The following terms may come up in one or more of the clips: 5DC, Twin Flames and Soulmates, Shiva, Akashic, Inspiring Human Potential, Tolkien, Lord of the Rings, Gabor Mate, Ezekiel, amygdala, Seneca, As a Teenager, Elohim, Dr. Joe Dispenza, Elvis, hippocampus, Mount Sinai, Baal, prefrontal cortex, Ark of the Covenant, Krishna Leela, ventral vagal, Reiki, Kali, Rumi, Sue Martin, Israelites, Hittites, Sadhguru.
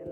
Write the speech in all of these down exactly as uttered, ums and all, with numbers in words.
and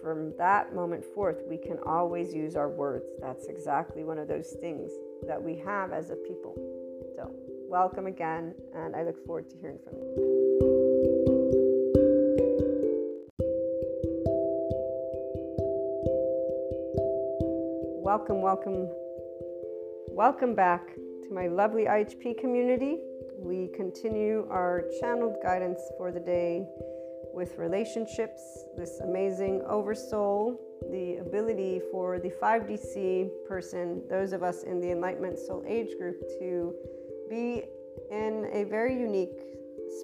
From that moment forth, we can always use our words. That's exactly one of those things that we have as a people. So, welcome again, and I look forward to hearing from you. Welcome, welcome Welcome back to my lovely I H P community. We continue our channeled guidance for the day with relationships, this amazing oversoul, the ability for the five D C person, those of us in the Enlightenment Soul Age group, to be in a very unique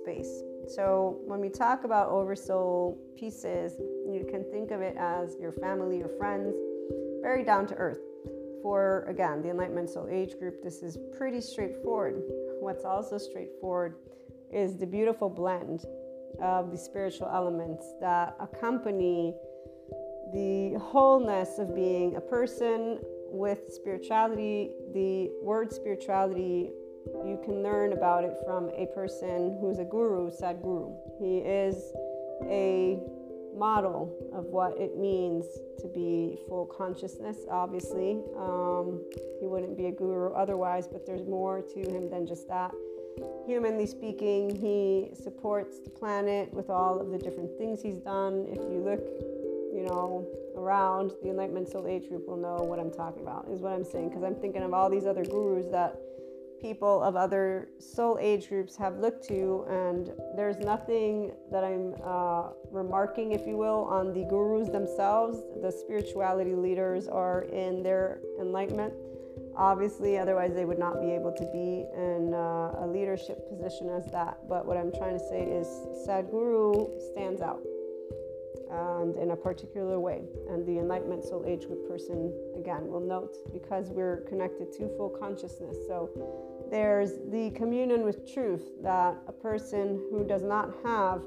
space. So when we talk about oversoul pieces, you can think of it as your family, your friends, very down to earth. For, again, the Enlightenment Soul Age group, this is pretty straightforward. What's also straightforward is the beautiful blend of the spiritual elements that accompany the wholeness of being a person with spirituality. The word spirituality, you can learn about it from a person who's a guru, Sadhguru. He is a model of what it means to be full consciousness, obviously. Um, he wouldn't be a guru otherwise, but there's more to him than just that. Humanly speaking, he supports the planet with all of the different things he's done. If you look, you know, around, the Enlightenment Soul Age group will know what I'm talking about, is what I'm saying, because I'm thinking of all these other gurus that people of other soul age groups have looked to, and there's nothing that I'm uh, remarking, if you will, on the gurus themselves. The spirituality leaders are in their enlightenment, obviously, otherwise they would not be able to be in uh, a leadership position as that. But what I'm trying to say is Sadhguru stands out and in a particular way, and the Enlightenment Soul Age group person, again, will note, because we're connected to full consciousness. So there's the communion with truth that a person who does not have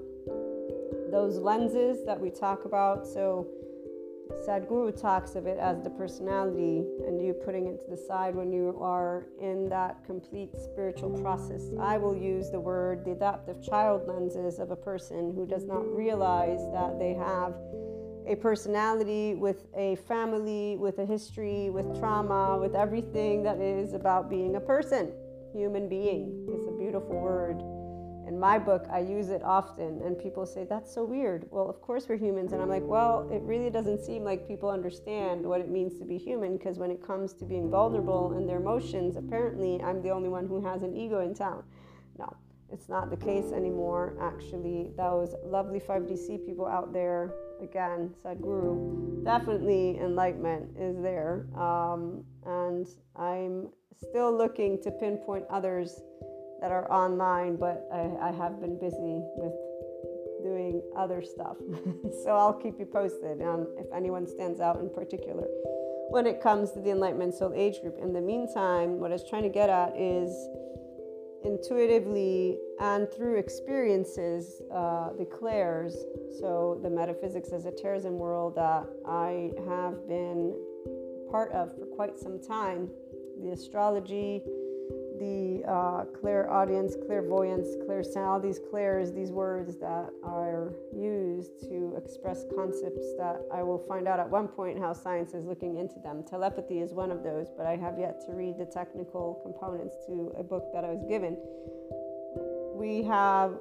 those lenses that we talk about, so Sadhguru talks of it as the personality, and you putting it to the side when you are in that complete spiritual process. I will use the word the adaptive child lenses of a person who does not realize that they have a personality with a family, with a history, with trauma, with everything that is about being a person, human being. It's a beautiful word. In my book, I use it often, and people say, that's so weird. Well, of course we're humans. And I'm like, well, it really doesn't seem like people understand what it means to be human, because when it comes to being vulnerable and their emotions, apparently I'm the only one who has an ego in town. No, it's not the case anymore. Actually, those lovely five D C people out there, again, Sadhguru, definitely enlightenment is there. Um, and I'm still looking to pinpoint others that are online, but I, I have been busy with doing other stuff. So I'll keep you posted on if anyone stands out in particular when it comes to the Enlightenment Soul Age group. In the meantime, what I was trying to get at is intuitively and through experiences, uh, the clairs, so the metaphysics as a terrorism world that I have been part of for quite some time, the astrology, the uh, clairaudience, clairvoyance, clairsound, all these clairs, these words that are used to express concepts that I will find out at one point how science is looking into them. Telepathy is one of those, but I have yet to read the technical components to a book that I was given. We have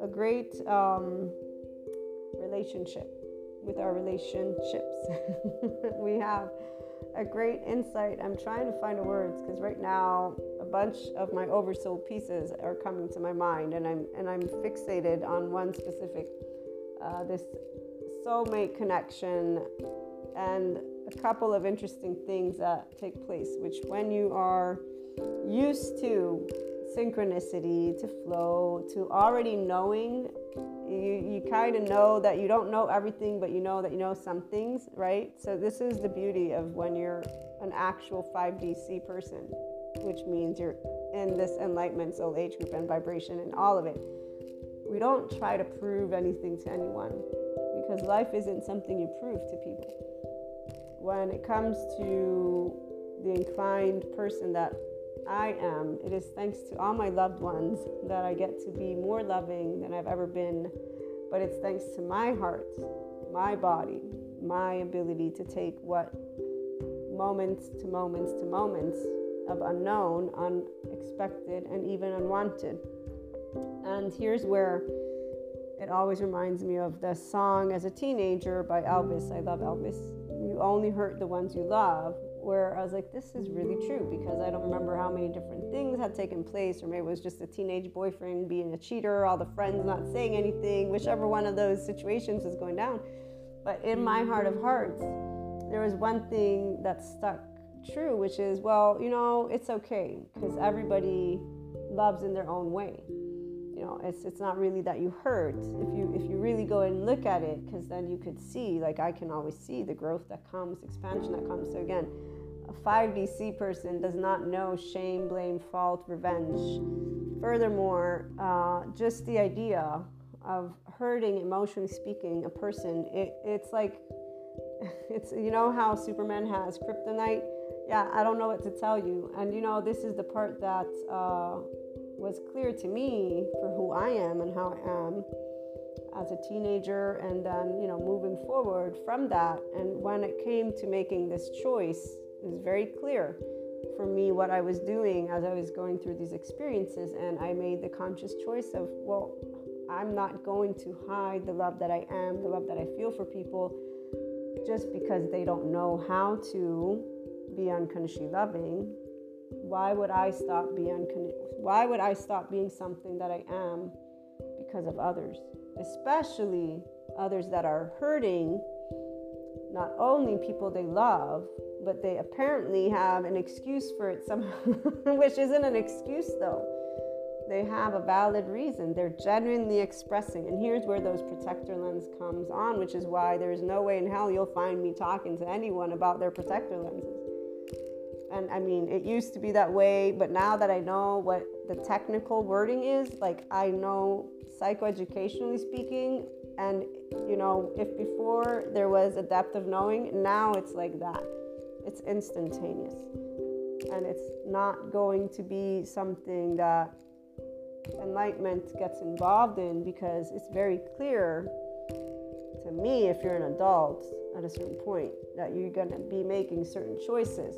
a great um, relationship with our relationships. We have a great insight. I'm trying to find the words, because right now a bunch of my oversoul pieces are coming to my mind, and I'm and I'm fixated on one specific, uh, this soulmate connection, and a couple of interesting things that take place. Which, when you are used to synchronicity, to flow, to already knowing, you, you kind of know that you don't know everything, but you know that you know some things, right? So this is the beauty of when you're an actual five D C person, which means you're in this Enlightenment Soul Age group and vibration and all of it. We don't try to prove anything to anyone, because life isn't something you prove to people. When it comes to the inclined person that I am, it is thanks to all my loved ones that I get to be more loving than I've ever been, but it's thanks to my heart, my body, my ability to take what moments to moments to moments of unknown, unexpected, and even unwanted. And here's where it always reminds me of the song As a Teenager by Elvis. I love Elvis. You only hurt the ones you love. where I was like, this is really true, because I don't remember how many different things had taken place, or maybe it was just a teenage boyfriend being a cheater, all the friends not saying anything, whichever one of those situations was going down. But in my heart of hearts, there was one thing that stuck true, which is, well, you know, it's okay, because everybody loves in their own way. You know, it's it's not really that you hurt if you if you really go and look at it, because then you could see, like I can always see the growth that comes, expansion that comes. So again, a five D C person does not know shame, blame, fault, revenge. Furthermore, uh, just the idea of hurting, emotionally speaking, a person, it, it's like, it's, you know how Superman has kryptonite? Yeah, I don't know what to tell you. And you know, this is the part that Uh, was clear to me for who I am and how I am as a teenager, and then, you know, moving forward from that. And when it came to making this choice, it was very clear for me what I was doing as I was going through these experiences, and I made the conscious choice of, well, I'm not going to hide the love that I am, the love that I feel for people, just because they don't know how to be unconditionally loving. Why would I stop being why would I stop being something that I am because of others, especially others that are hurting not only people they love, but they apparently have an excuse for it somehow, which isn't an excuse though. They have a valid reason. They're genuinely expressing. And here's where those protector lens comes on, which is why there's no way in hell you'll find me talking to anyone about their protector lenses. And I mean, it used to be that way, but now that I know what the technical wording is, like I know psychoeducationally speaking, and you know, if before there was a depth of knowing, now it's like that. It's instantaneous. And it's not going to be something that enlightenment gets involved in, because it's very clear to me, if you're an adult at a certain point, that you're gonna be making certain choices.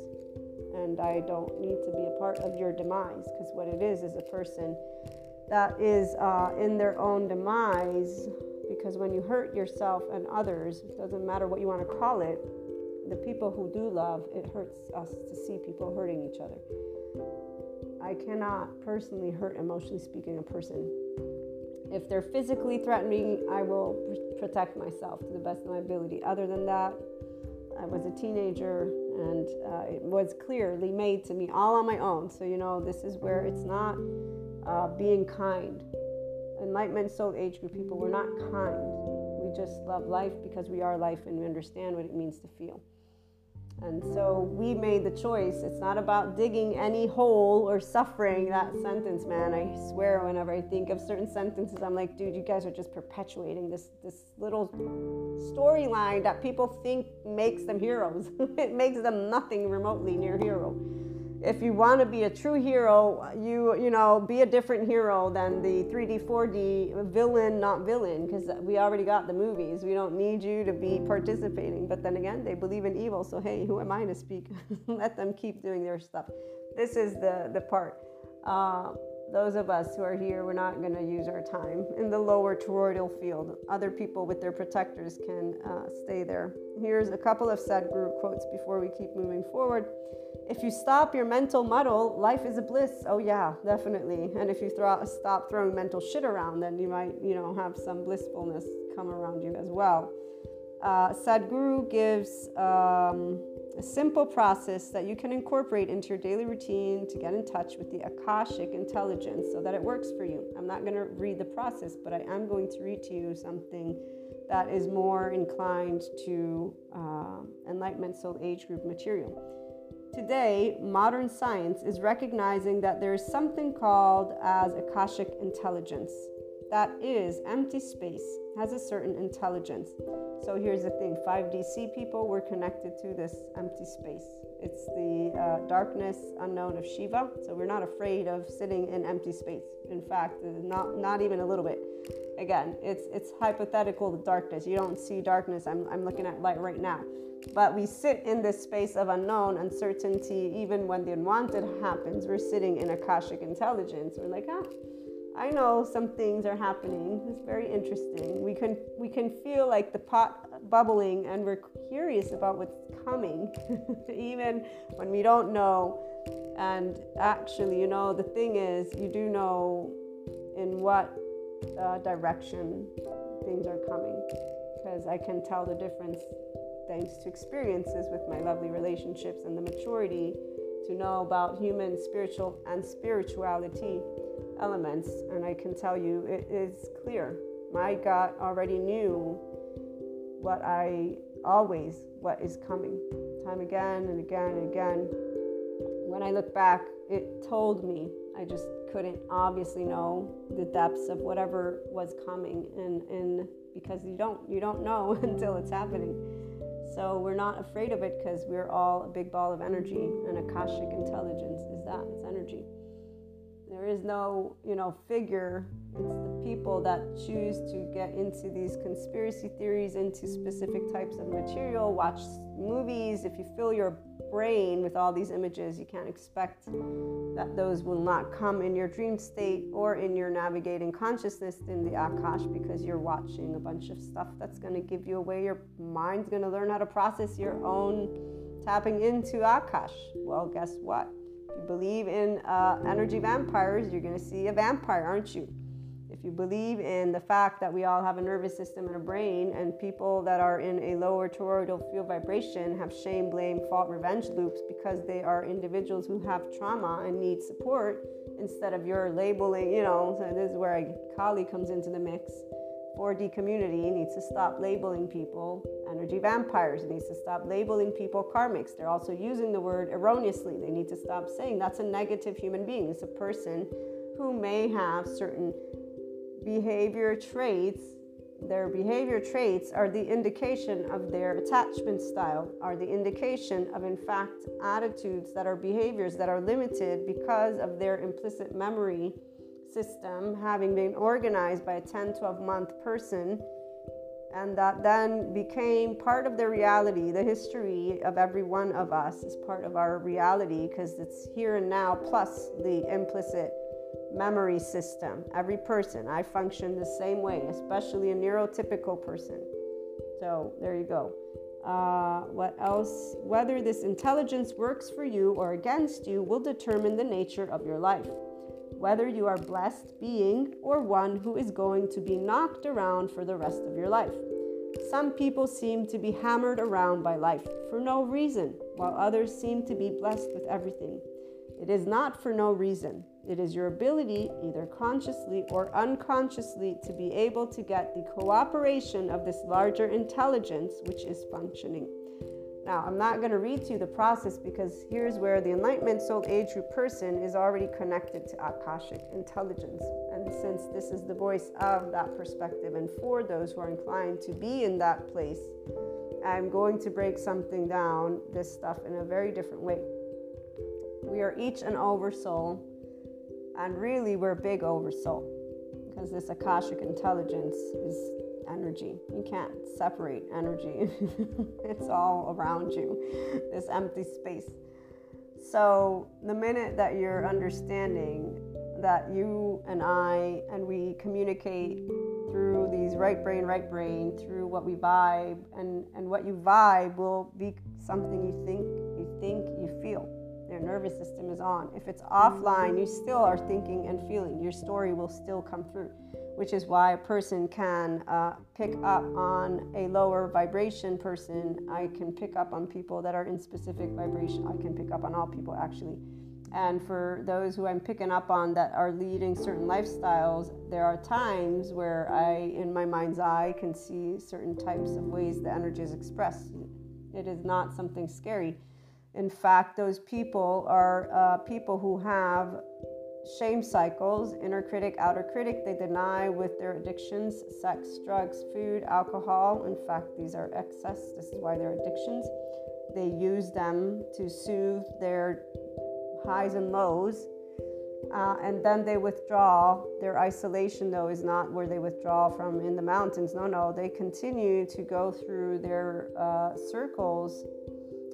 And I don't need to be a part of your demise, because what it is is a person that is uh, in their own demise. Because when you hurt yourself and others, it doesn't matter what you want to call it, the people who do love, it hurts us to see people hurting each other. I cannot personally hurt, emotionally speaking, a person. If they're physically threatening, I will protect myself to the best of my ability. Other than that, I was a teenager, and uh, it was clearly made to me all on my own. So, you know, this is where it's not uh, being kind. Enlightenment, soul age group people, we're not kind. We just love life because we are life, and we understand what it means to feel. And so we made the choice. It's not about digging any hole or suffering that sentence, man. I swear whenever I think of certain sentences, I'm like, dude, you guys are just perpetuating this, this little storyline that people think makes them heroes. It makes them nothing remotely near hero. If you want to be a true hero, you, you know, be a different hero than the three D, four D villain, not villain, because we already got the movies. We don't need you to be participating. But then again, they believe in evil. So, hey, who am I to speak? Let them keep doing their stuff. This is the, the part. Uh, those of us who are here, we're not going to use our time in the lower toroidal field. Other people with their protectors can uh, stay there. Here's a couple of Sadhguru quotes before we keep moving forward. If you stop your mental muddle, life is a bliss. Oh yeah, definitely. And if you throw, stop throwing mental shit around, then you might, you know, have some blissfulness come around you as well. Uh, Sadhguru gives um, a simple process that you can incorporate into your daily routine to get in touch with the Akashic intelligence so that it works for you. I'm not going to read the process, but I am going to read to you something that is more inclined to uh, Enlightenment Soul Age Group material. Today, modern science is recognizing that there is something called as Akashic intelligence. That is, empty space has a certain intelligence. So here's the thing, five D C people, we're connected to this empty space. It's the uh, darkness unknown of Shiva, so we're not afraid of sitting in empty space. In fact, not not even a little bit. Again, it's it's hypothetical, the darkness. You don't see darkness. I'm I'm looking at light right now. But we sit in this space of unknown, uncertainty, even when the unwanted happens. We're sitting in Akashic intelligence. We're like, ah, I know some things are happening. It's very interesting. We can we can feel like the pot bubbling, and we're curious about what's coming, even when we don't know. And actually, you know, the thing is, you do know in what uh, direction things are coming, because I can tell the difference thanks to experiences with my lovely relationships and the maturity to know about human, spiritual, and spirituality elements. And I can tell you, it is clear. My gut already knew what I always, what is coming, time again and again and again. When I look back, it told me. I just couldn't obviously know the depths of whatever was coming, and, and because you don't, you don't know until it's happening. So we're not afraid of it because we're all a big ball of energy, and Akashic intelligence is that, it's energy. There is no, you know, figure. It's the people that choose to get into these conspiracy theories, into specific types of material, watch movies. If you fill your brain with all these images, you can't expect that those will not come in your dream state or in your navigating consciousness in the Akash, because you're watching a bunch of stuff that's going to give you away. Your mind's going to learn how to process your own tapping into Akash. Well, guess what? If you believe in uh, energy vampires, you're going to see a vampire, aren't you? If you believe in the fact that we all have a nervous system and a brain, and people that are in a lower toroidal field vibration have shame, blame, fault, revenge loops because they are individuals who have trauma and need support, instead of your labeling, you know, so this is where I, Kali comes into the mix. four D community needs to stop labeling people. Energy vampires needs to stop labeling people karmics. They're also using the word erroneously. They need to stop saying that's a negative human being. It's a person who may have certain behavior traits. Their behavior traits are the indication of their attachment style, are the indication of, in fact, attitudes that are behaviors that are limited because of their implicit memory system having been organized by a ten to twelve month person, and that then became part of the reality. The history of every one of us is part of our reality, because it's here and now plus the implicit memory system. Every person, I function the same way, especially a neurotypical person. So there you go. Uh, what else? Whether this intelligence works for you or against you will determine the nature of your life. Whether you are blessed being or one who is going to be knocked around for the rest of your life. Some people seem to be hammered around by life for no reason, while others seem to be blessed with everything. It is not for no reason. It is your ability, either consciously or unconsciously, to be able to get the cooperation of this larger intelligence which is functioning. Now, I'm not going to read to you the process, because here's where the Enlightenment Soul Age group person is already connected to Akashic intelligence. And since this is the voice of that perspective, and for those who are inclined to be in that place, I'm going to break something down, this stuff, in a very different way. We are each an oversoul, and really we're big oversoul, because this Akashic intelligence is energy. You can't separate energy. It's all around you, this empty space. So the minute that you're understanding that you and I and we communicate through these right brain, right brain, through what we vibe, and, and what you vibe will be something you think, you think, you feel. Your nervous system is on. If it's offline, you still are thinking and feeling. Your story will still come through, which is why a person can uh, pick up on a lower vibration person. I can pick up on people that are in specific vibration. I can pick up on all people, actually. And for those who I'm picking up on that are leading certain lifestyles, there are times where I, in my mind's eye, can see certain types of ways the energy is expressed. It is not something scary. In fact, those people are uh, people who have shame cycles, inner critic, outer critic. They deny with their addictions, sex, drugs, food, alcohol. In fact, these are excess. This is why they're addictions. They use them to soothe their highs and lows. Uh, and then they withdraw. Their isolation, though, is not where they withdraw from in the mountains. No, no. They continue to go through their uh, circles.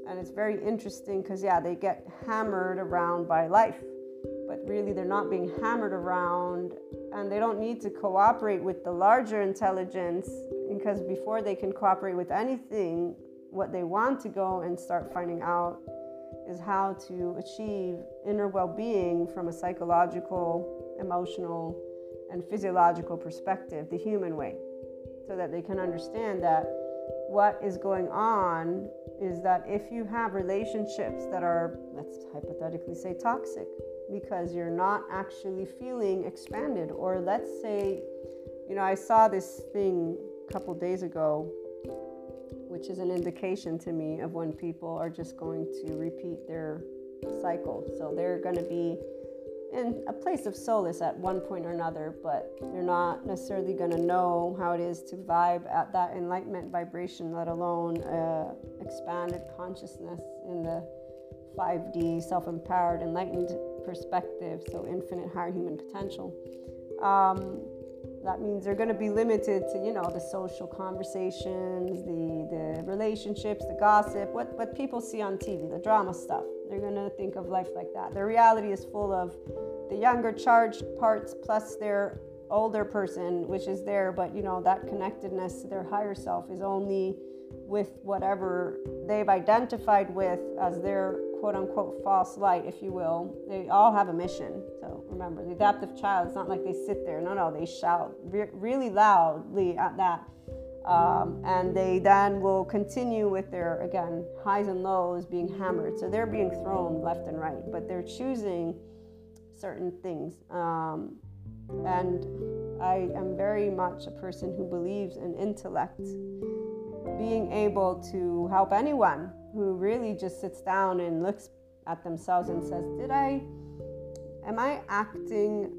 And it's very interesting because, yeah, they get hammered around by life, but really they're not being hammered around and they don't need to cooperate with the larger intelligence, because before they can cooperate with anything, what they want to go and start finding out is how to achieve inner well-being from a psychological, emotional, and physiological perspective, the human way, so that they can understand that what is going on is that if you have relationships that are, let's hypothetically say, toxic, because you're not actually feeling expanded, or let's say, you know, I saw this thing a couple days ago, which is an indication to me of when people are just going to repeat their cycle. So they're going to be in a place of solace at one point or another, but they're not necessarily going to know how it is to vibe at that enlightenment vibration, let alone uh, expanded consciousness in the five D self-empowered enlightened perspective, so infinite higher human potential. Um, that means they're going to be limited to, you know, the social conversations, the, the relationships, the gossip, what, what people see on T V, the drama stuff. They're going to think of life like that. Their reality is full of the younger charged parts plus their older person, which is there, but, you know, that connectedness to their higher self is only with whatever they've identified with as their quote-unquote false light, if you will. They all have a mission. So remember, the adaptive child, it's not like they sit there. No, no, they shout re- really loudly at that. Um, and they then will continue with their, again, highs and lows being hammered. So they're being thrown left and right, but they're choosing certain things. Um, and I am very much a person who believes in intellect, being able to help anyone who really just sits down and looks at themselves and says, did I, am I acting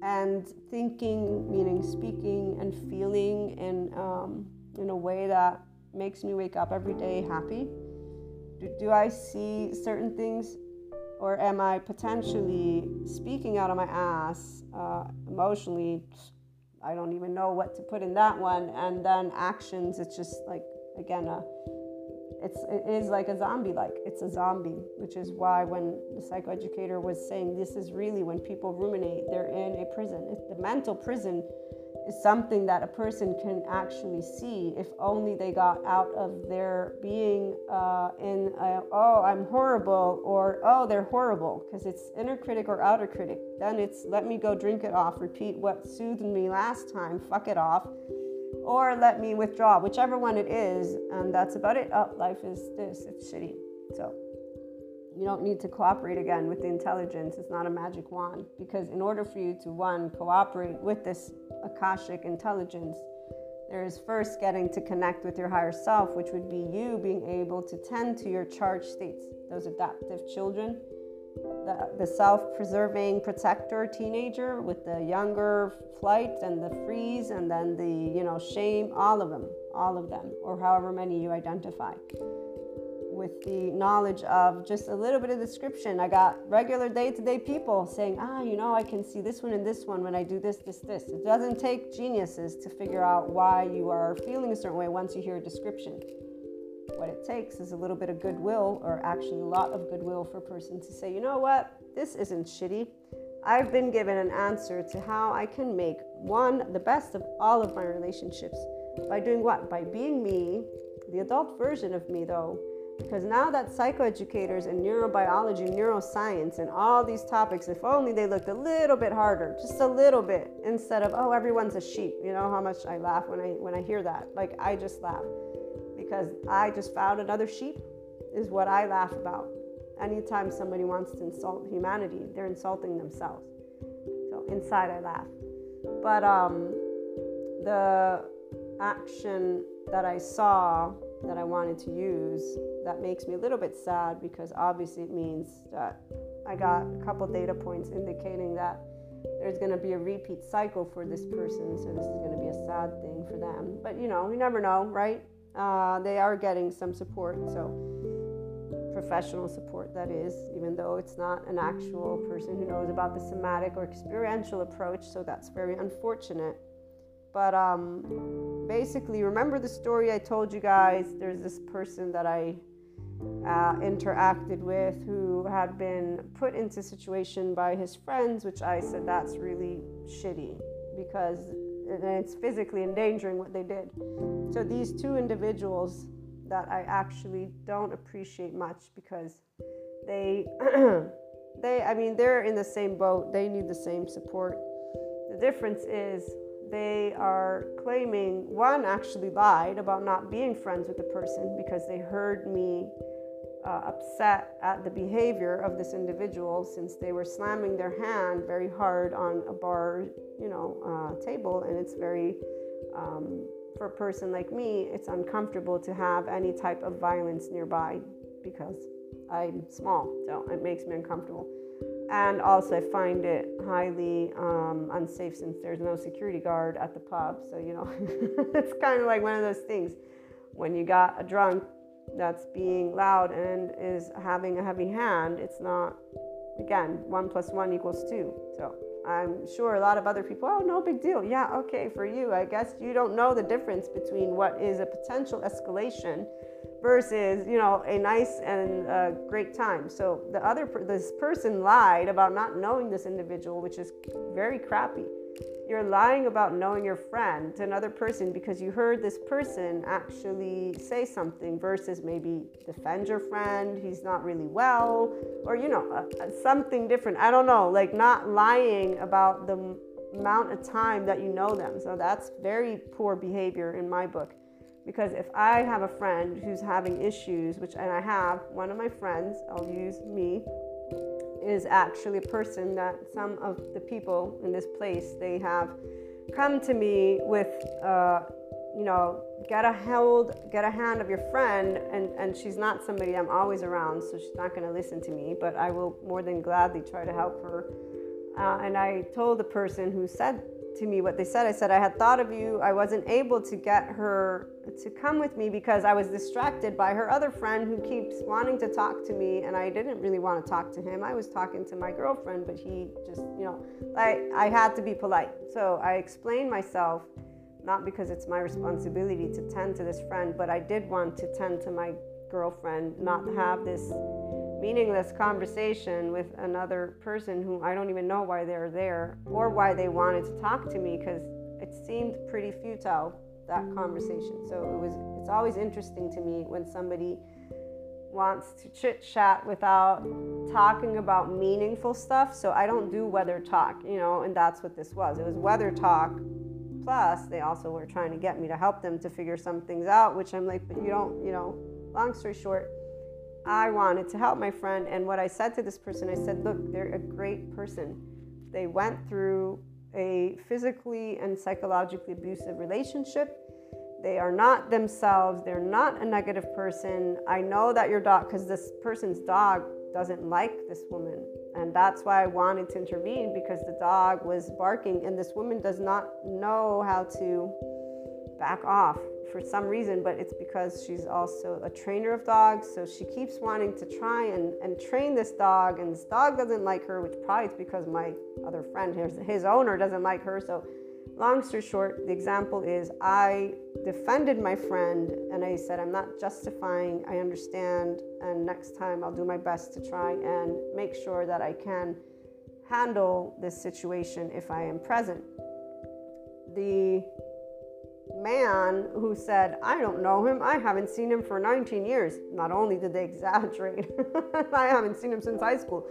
and thinking, meaning speaking and feeling in, um, in a way that makes me wake up every day happy? Do, do I see certain things, or am I potentially speaking out of my ass uh, emotionally? I don't even know what to put in that one. And then actions, it's just like, again, a, It's, it is like a zombie, like it's a zombie, which is why when the psychoeducator was saying this is really when people ruminate, they're in a prison. It's the mental prison is something that a person can actually see if only they got out of their being uh, in, a, oh, I'm horrible, or, oh, they're horrible, because it's inner critic or outer critic. Then it's, let me go drink it off, repeat what soothed me last time, fuck it off, or let me withdraw, whichever one it is, and that's about it. Oh, life is this, it's shitty. So you don't need to cooperate again with the intelligence. It's not a magic wand, because in order for you to, one, cooperate with this Akashic intelligence, there is first getting to connect with your higher self, which would be you being able to tend to your charged states, those adaptive children, The, the self-preserving protector teenager with the younger flight and the freeze, and then the, you know, shame, all of them, all of them, or however many you identify. With the knowledge of just a little bit of description, I got regular day-to-day people saying, ah, you know, I can see this one and this one when I do this, this, this. It doesn't take geniuses to figure out why you are feeling a certain way once you hear a description. What it takes is a little bit of goodwill, or actually a lot of goodwill, for a person to say, you know what, this isn't shitty. I've been given an answer to how I can make, one, the best of all of my relationships. By doing what? By being me, the adult version of me, though. Because now that psychoeducators and neurobiology, neuroscience, and all these topics, if only they looked a little bit harder, just a little bit, instead of, oh, everyone's a sheep. You know how much I laugh when I when I hear that. Like, I just laugh. Because I just found another sheep is what I laugh about. Anytime somebody wants to insult humanity, they're insulting themselves. So inside I laugh. But um, the action that I saw that I wanted to use, that makes me a little bit sad, because obviously it means that I got a couple data points indicating that there's going to be a repeat cycle for this person. So this is going to be a sad thing for them. But, you know, you never know, right? Uh, they are getting some support, so professional support, that is, even though it's not an actual person who knows about the somatic or experiential approach, so that's very unfortunate. But um, basically, remember the story I told you guys? There's this person that I uh, interacted with who had been put into a situation by his friends, which I said, that's really shitty. because it's physically endangering what they did. So these two individuals that I actually don't appreciate much because they, they, I mean, they're in the same boat. They need the same support. The difference is they are claiming, one actually lied about not being friends with the person because they heard me uh, upset at the behavior of this individual, since they were slamming their hand very hard on a bar, you know, uh, table, and it's very, um, for a person like me, it's uncomfortable to have any type of violence nearby because I'm small, so it makes me uncomfortable. And also I find it highly um, unsafe since there's no security guard at the pub. So, you know, it's kind of like one of those things when you got a drunk that's being loud and is having a heavy hand, it's not, again, one plus one equals two. So I'm sure a lot of other people, oh, no big deal. Yeah, okay, for you, I guess you don't know the difference between what is a potential escalation versus, you know, a nice and uh, great time. So the other, per- this person lied about not knowing this individual, which is very crappy. You're lying about knowing your friend to another person because you heard this person actually say something versus maybe defend your friend, he's not really well, or, you know, uh, something different. I don't know, like not lying about the m- amount of time that you know them. So that's very poor behavior in my book. Because if I have a friend who's having issues, which and I have, one of my friends, I'll use me, is actually a person that some of the people in this place, they have come to me with, uh, you know, get a hold, get a hand of your friend, and, and she's not somebody I'm always around, so she's not going to listen to me, but I will more than gladly try to help her. Uh, and I told the person who said to me what they said. I said, I had thought of you. I wasn't able to get her to come with me because I was distracted by her other friend who keeps wanting to talk to me, and I didn't really want to talk to him. I was talking to my girlfriend, but he just, you know, I, I had to be polite. So I explained myself, not because it's my responsibility to tend to this friend, but I did want to tend to my girlfriend, not have this meaningless conversation with another person who I don't even know why they're there or why they wanted to talk to me, because it seemed pretty futile, that conversation. So it was, it's always interesting to me when somebody wants to chit chat without talking about meaningful stuff. So I don't do weather talk, you know, and that's what this was. It was weather talk. Plus they also were trying to get me to help them to figure some things out, which I'm like, but you don't, you know, long story short, I wanted to help my friend. And what I said to this person, I said, look, they're a great person. They went through a physically and psychologically abusive relationship. They are not themselves. They're not a negative person. I know that your dog, because this person's dog doesn't like this woman. And that's why I wanted to intervene, because the dog was barking and this woman does not know how to back off for some reason, but it's because she's also a trainer of dogs. So she keeps wanting to try and, and train this dog, and this dog doesn't like her, which probably is because my other friend, his, his owner, doesn't like her. So long story short, the example is I defended my friend and I said, I'm not justifying, I understand. And next time I'll do my best to try and make sure that I can handle this situation if I am present. The man who said, I don't know him, I haven't seen him for nineteen years. Not only did they exaggerate, I haven't seen him since high school,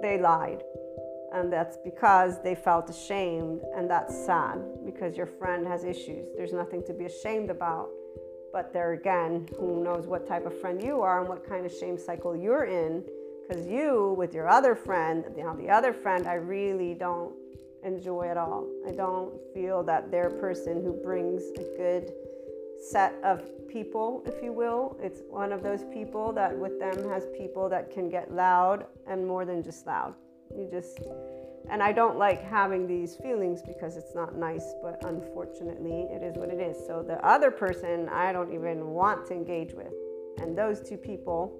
they lied. And that's because they felt ashamed, and that's sad because your friend has issues. There's nothing to be ashamed about, but there again, who knows what type of friend you are and what kind of shame cycle you're in, because you with your other friend, you know, the other friend, I really don't enjoy at all. I don't feel that they're a person who brings a good set of people, if you will. It's one of those people that with them has people that can get loud, and more than just loud. You just, and I don't like having these feelings because it's not nice, but unfortunately it is what it is. So the other person I don't even want to engage with. And those two people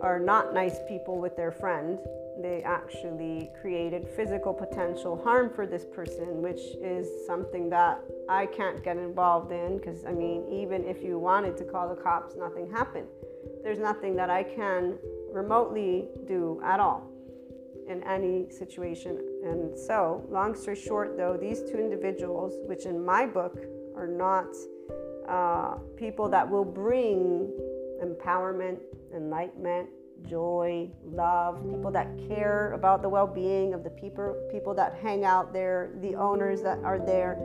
are not nice people with their friend. They actually created physical potential harm for this person, which is something that I can't get involved in, because I mean, even if you wanted to call the cops, nothing happened. There's nothing that I can remotely do at all in any situation And so, long story short, though, these two individuals, which in my book are not uh, people that will bring empowerment, enlightenment, joy, love, people that care about the well-being of the people, people that hang out there, the owners that are there,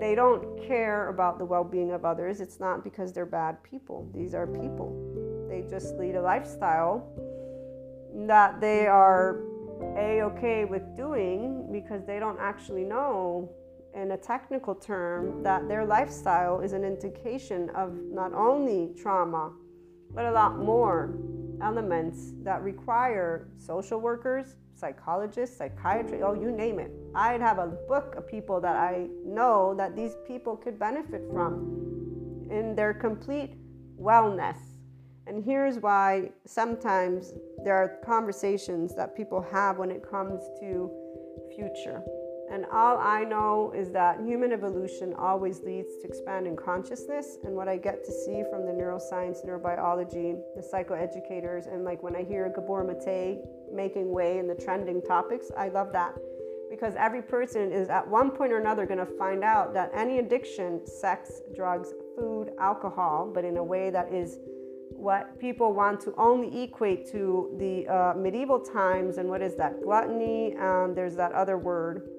they don't care about the well-being of others. It's not because they're bad people. These are people. They just lead a lifestyle that they are a-okay with doing because they don't actually know, in a technical term, that their lifestyle is an indication of not only trauma, but a lot more elements that require social workers, psychologists, psychiatrists, oh, you name it. I'd have a book of people that I know that these people could benefit from in their complete wellness. And here's why sometimes there are conversations that people have when it comes to future. And all I know is that human evolution always leads to expanding consciousness. And what I get to see from the neuroscience, neurobiology, the psychoeducators, and like when I hear Gabor Mate making way in the trending topics, I love that. Because every person is at one point or another going to find out that any addiction, sex, drugs, food, alcohol, but in a way that is what people want to only equate to the uh, medieval times, and what is that? Gluttony, and there's that other word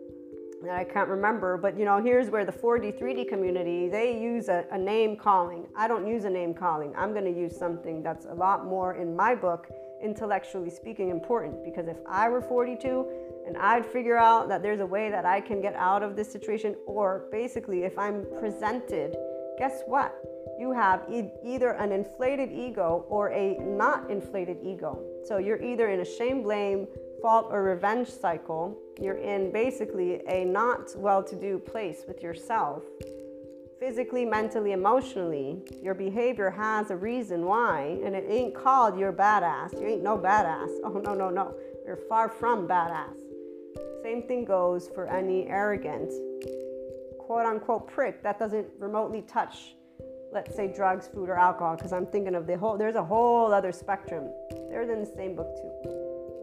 that I can't remember, but you know, here's where the four D, three D community, they use a, a name calling. I don't use a name calling. I'm gonna use something that's a lot more, in my book, intellectually speaking, important, because if I were forty-two and I'd figure out that there's a way that I can get out of this situation, or basically if I'm presented, guess what? You have e- either an inflated ego or a not inflated ego. So you're either in a shame, blame, fault, or revenge cycle. You're in basically a not well-to-do place with yourself. Physically, mentally, emotionally, your behavior has a reason why, and it ain't called you're badass. You ain't no badass. Oh, no, no, no. You're far from badass. Same thing goes for any arrogant, quote-unquote prick that doesn't remotely touch, let's say, drugs, food, or alcohol, because I'm thinking of the whole, there's a whole other spectrum. They're in the same book too.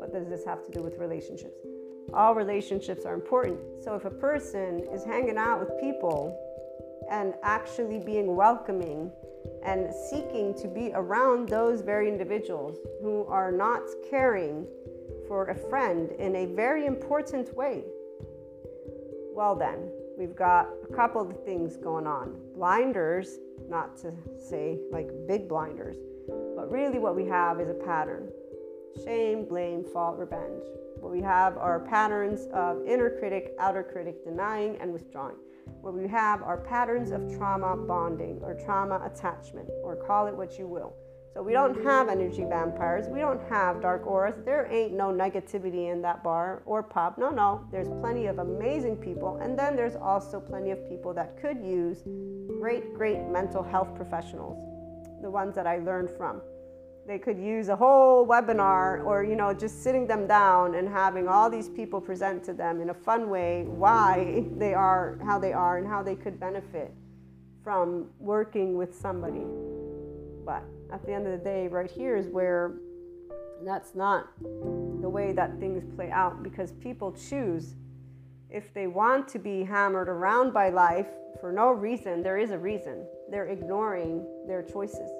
What does this have to do with relationships? All relationships are important. So if a person is hanging out with people and actually being welcoming and seeking to be around those very individuals who are not caring for a friend in a very important way, well then, we've got a couple of things going on. Blinders, not to say like big blinders, but really what we have is a pattern. Shame, blame, fault, revenge. What we have are patterns of inner critic, outer critic, denying and withdrawing. What we have are patterns of trauma bonding or trauma attachment, or call it what you will. So we don't have energy vampires. We don't have dark auras. There ain't no negativity in that bar or pub. No, no. There's plenty of amazing people. And then there's also plenty of people that could use great, great mental health professionals, the ones that I learned from. They could use a whole webinar, or, you know, just sitting them down and having all these people present to them in a fun way why they are, how they are, and how they could benefit from working with somebody. But at the end of the day, right here is where that's not the way that things play out, because people choose if they want to be hammered around by life for no reason. There is a reason. They're ignoring their choices.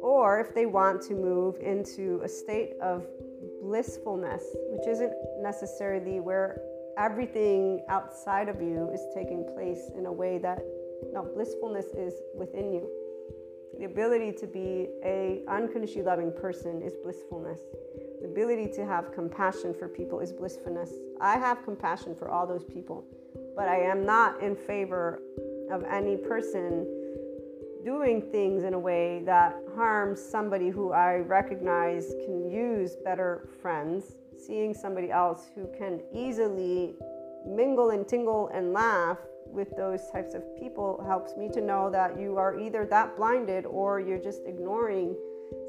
Or if they want to move into a state of blissfulness, which isn't necessarily where everything outside of you is taking place in a way that, no, blissfulness is within you. The ability to be a unconditionally loving person is blissfulness. The ability to have compassion for people is blissfulness. I have compassion for all those people, but I am not in favor of any person doing things in a way that harms somebody who I recognize can use better friends, seeing somebody else who can easily mingle and tingle and laugh with those types of people helps me to know that you are either that blinded or you're just ignoring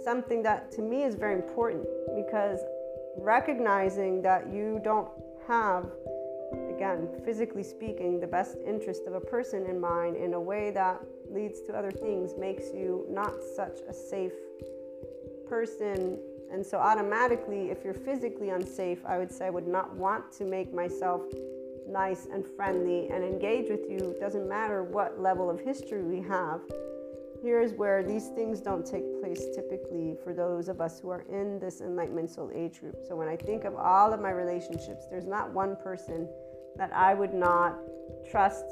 something that to me is very important, because recognizing that you don't have, again, physically speaking, the best interest of a person in mind in a way that leads to other things makes you not such a safe person And so automatically, if you're physically unsafe, I would say I would not want to make myself nice and friendly and engage with you. It doesn't matter what level of history we have. Here's where these things don't take place typically for those of us who are in this enlightenment soul age group. So when I think of all of my relationships, there's not one person that I would not trust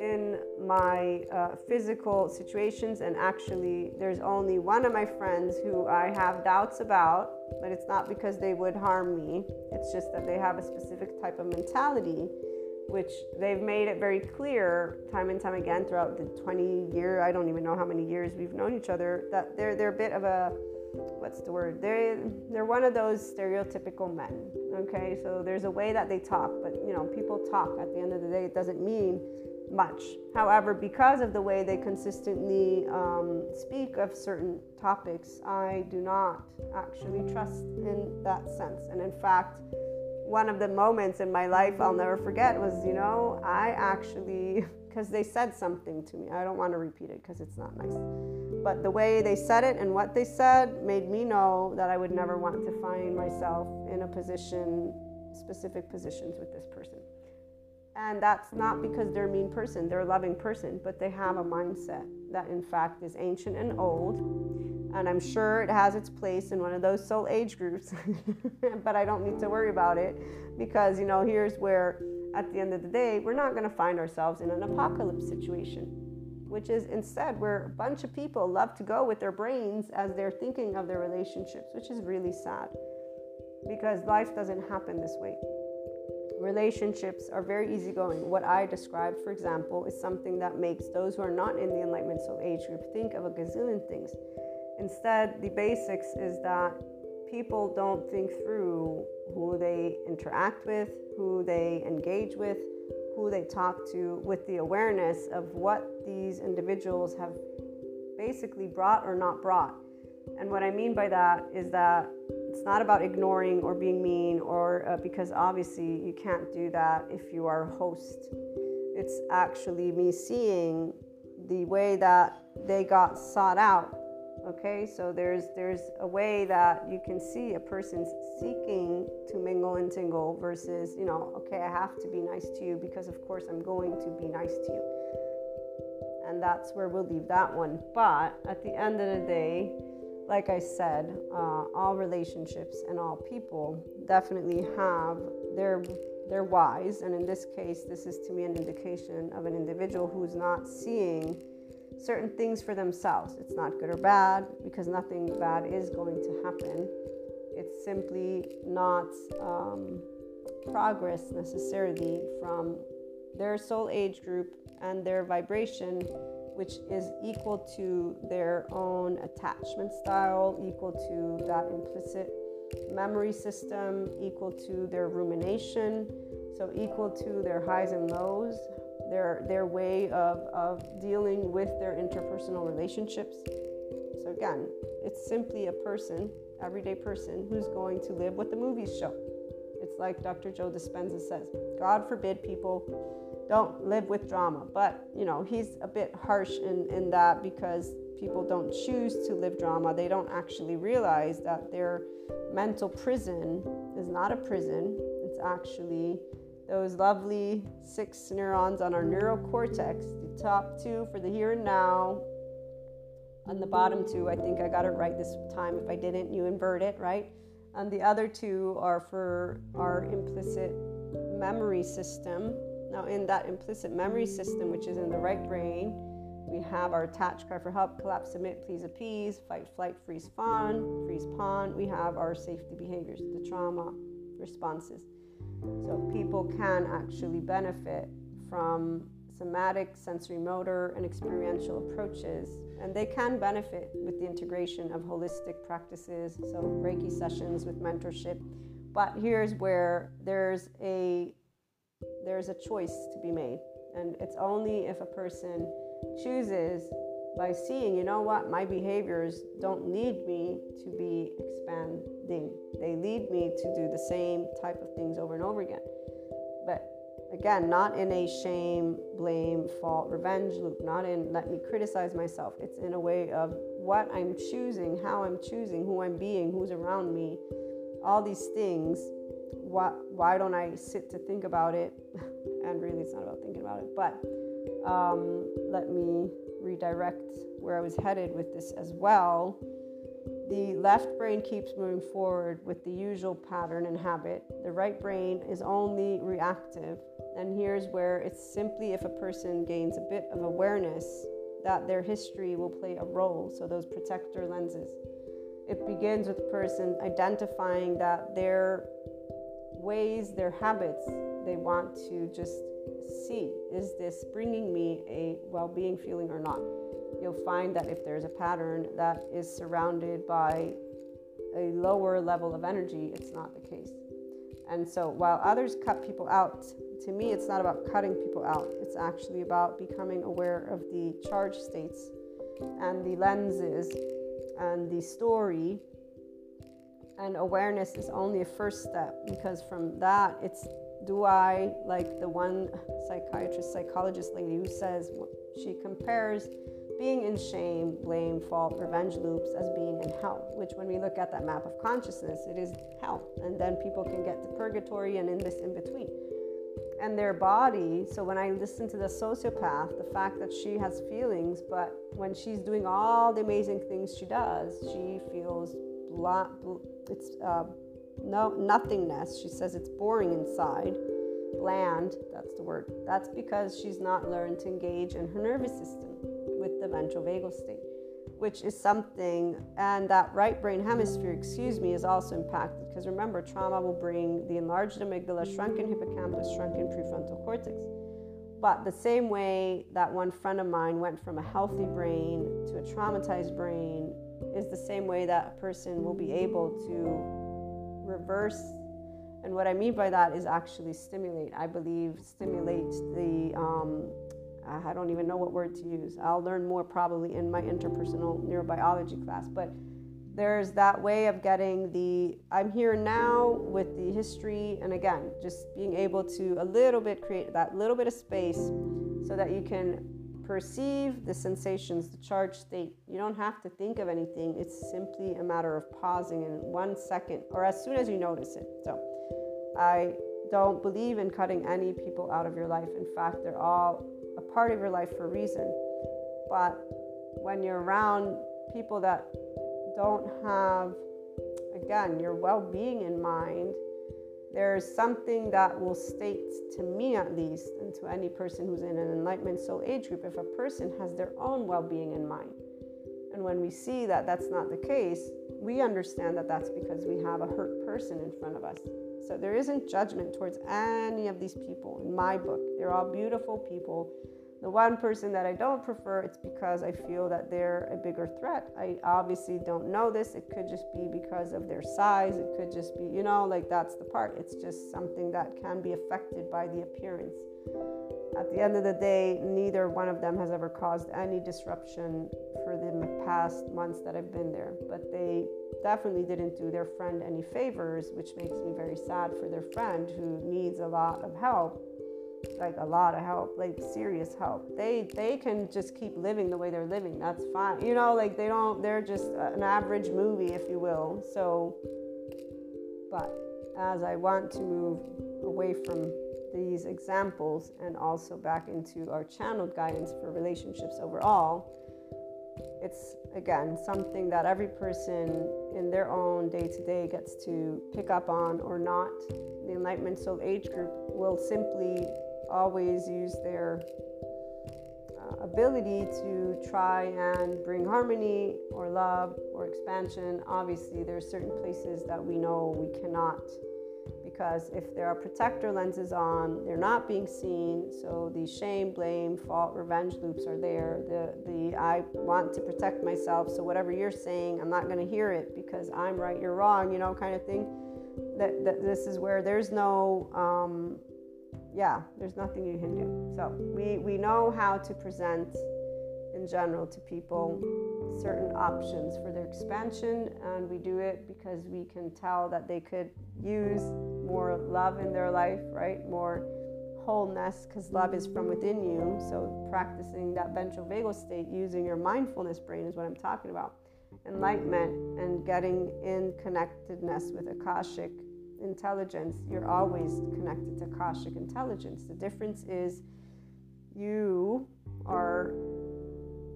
in my uh, physical situations. And actually, there's only one of my friends who I have doubts about, but it's not because they would harm me. It's just that they have a specific type of mentality, which they've made it very clear time and time again throughout the twenty year, I don't even know how many years we've known each other, that they're they're a bit of a, what's the word? They're, they're one of those stereotypical men, okay? So there's a way that they talk, but you know, people talk. At the end of the day, it doesn't mean much. However, because of the way they consistently um, speak of certain topics, I do not actually trust in that sense. And in fact, one of the moments in my life I'll never forget was, you know, I actually, because they said something to me. I don't want to repeat it because it's not nice. But the way they said it and what they said made me know that I would never want to find myself in a position, specific positions with this person. And that's not because they're a mean person, they're a loving person, but they have a mindset that in fact is ancient and old. And I'm sure it has its place in one of those soul age groups, but I don't need to worry about it because, you know, here's where at the end of the day, we're not going to find ourselves in an apocalypse situation, which is instead where a bunch of people love to go with their brains as they're thinking of their relationships, which is really sad because life doesn't happen this way. Relationships are very easygoing. What I described, for example, is something that makes those who are not in the enlightenment soul age group think of a gazillion things. Instead, the basics is that people don't think through who they interact with, who they engage with, who they talk to, with the awareness of what these individuals have basically brought or not brought. And what I mean by that is that it's not about ignoring or being mean or uh, because obviously you can't do that if you are a host. It's actually me seeing the way that they got sought out. Okay, so there's there's a way that you can see a person's seeking to mingle and tingle versus, you know, okay, I have to be nice to you because of course I'm going to be nice to you. And that's where we'll leave that one. But at the end of the day, like I said, uh, all relationships and all people definitely have their their whys. And in this case, this is to me an indication of an individual who's not seeing certain things for themselves. It's not good or bad because nothing bad is going to happen. It's simply not um, progress necessarily from their soul age group and their vibration, which is equal to their own attachment style, equal to that implicit memory system, equal to their rumination, so equal to their highs and lows. Their, their way of, of dealing with their interpersonal relationships. So again, it's simply a person, everyday person, who's going to live what the movies show. It's like Doctor Joe Dispenza says, God forbid people don't live with drama. But, you know, he's a bit harsh in, in that because people don't choose to live drama. They don't actually realize that their mental prison is not a prison. It's actually those lovely six neurons on our neurocortex, the top two for the here and now, and the bottom two, I think I got it right this time. If I didn't, you invert it, right? And the other two are for our implicit memory system. Now, in that implicit memory system, which is in the right brain, we have our attach, cry for help, collapse, submit, please, appease, fight, flight, freeze, fawn, freeze, pawn. We have our safety behaviors, the trauma responses. So people can actually benefit from somatic, sensory motor, and experiential approaches. And they can benefit with the integration of holistic practices, so Reiki sessions with mentorship. But here's where there's a there's a choice to be made. And it's only if a person chooses by seeing, you know what, my behaviors don't lead me to be expanding. They lead me to do the same type of things over and over again. But Again, not in a shame, blame, fault, revenge loop, not in let me criticize myself. It's in a way of what I'm choosing, how I'm choosing, who I'm being, who's around me, all these things. Why, why don't I sit to think about it? And really, it's not about thinking about it, but um, let me redirect where I was headed with this as well. The left brain keeps moving forward with the usual pattern and habit. The right brain is only reactive. And here's where it's simply if a person gains a bit of awareness that their history will play a role. So those protector lenses. It begins with the person identifying that their ways, their habits, they want to just see, is this bringing me a well-being feeling or not? You'll find that if there's a pattern that is surrounded by a lower level of energy, it's not the case. And so while others cut people out, to me, it's not about cutting people out. It's actually about becoming aware of the charge states and the lenses and the story. And awareness is only a first step, because from that, it's do I, like the one psychiatrist, psychologist lady who says, she compares being in shame, blame, fault, revenge loops as being in hell, which when we look at that map of consciousness, it is hell. And then people can get to purgatory and in this in between. And their body, so when I listen to the sociopath, the fact that she has feelings, but when she's doing all the amazing things she does, she feels blah, blah, it's uh, no nothingness. She says it's boring inside. Bland, that's the word. That's because she's not learned to engage in her nervous system with the ventral vagal state, which is something, and that right brain hemisphere, excuse me, is also impacted, because remember, trauma will bring the enlarged amygdala, shrunken hippocampus, shrunken prefrontal cortex. But the same way that one friend of mine went from a healthy brain to a traumatized brain is the same way that a person will be able to reverse. And what I mean by that is actually stimulate. I believe stimulate the, um, I don't even know what word to use. I'll learn more probably in my interpersonal neurobiology class. But there's that way of getting the, I'm here now with the history. And again, just being able to a little bit create that little bit of space so that you can perceive the sensations, the charge state. You don't have to think of anything. It's simply a matter of pausing in one second or as soon as you notice it. So I don't believe in cutting any people out of your life. In fact, they're all a part of your life for a reason. But when you're around people that don't have, again, your well-being in mind, there's something that will state, to me at least, and to any person who's in an enlightenment soul age group, if a person has their own well-being in mind. And when we see that that's not the case, we understand that that's because we have a hurt person in front of us. So there isn't judgment towards any of these people in my book. They're all beautiful people. The one person that I don't prefer, it's because I feel that they're a bigger threat. I obviously don't know this. It could just be because of their size. It could just be, you know, like that's the part. It's just something that can be affected by the appearance. At the end of the day, neither one of them has ever caused any disruption for the past months that I've been there. But they definitely didn't do their friend any favors, which makes me very sad for their friend who needs a lot of help. Like a lot of help, like serious help. They they can just keep living the way they're living. That's fine. You know, like they don't, they're just an average movie, if you will. So, but as I want to move away from these examples and also back into our channeled guidance for relationships overall, it's, again, something that every person in their own day-to-day gets to pick up on or not. The Enlightenment Soul Age Group will simply always use their uh, ability to try and bring harmony or love or expansion. Obviously, there are certain places that we know we cannot, because if there are protector lenses on, they're not being seen. So the shame, blame, fault, revenge loops are there. The the I want to protect myself, so whatever you're saying, I'm not going to hear it because I'm right, you're wrong, you know, kind of thing. That, that this is where there's no, um, yeah, there's nothing you can do. So we, we know how to present in general to people certain options for their expansion, and we do it because we can tell that they could use more love in their life, right? More wholeness, because love is from within you. So practicing that ventral vagal state using your mindfulness brain is what I'm talking about. Enlightenment and getting in connectedness with Akashic intelligence. You're always connected to Akashic intelligence. The difference is you are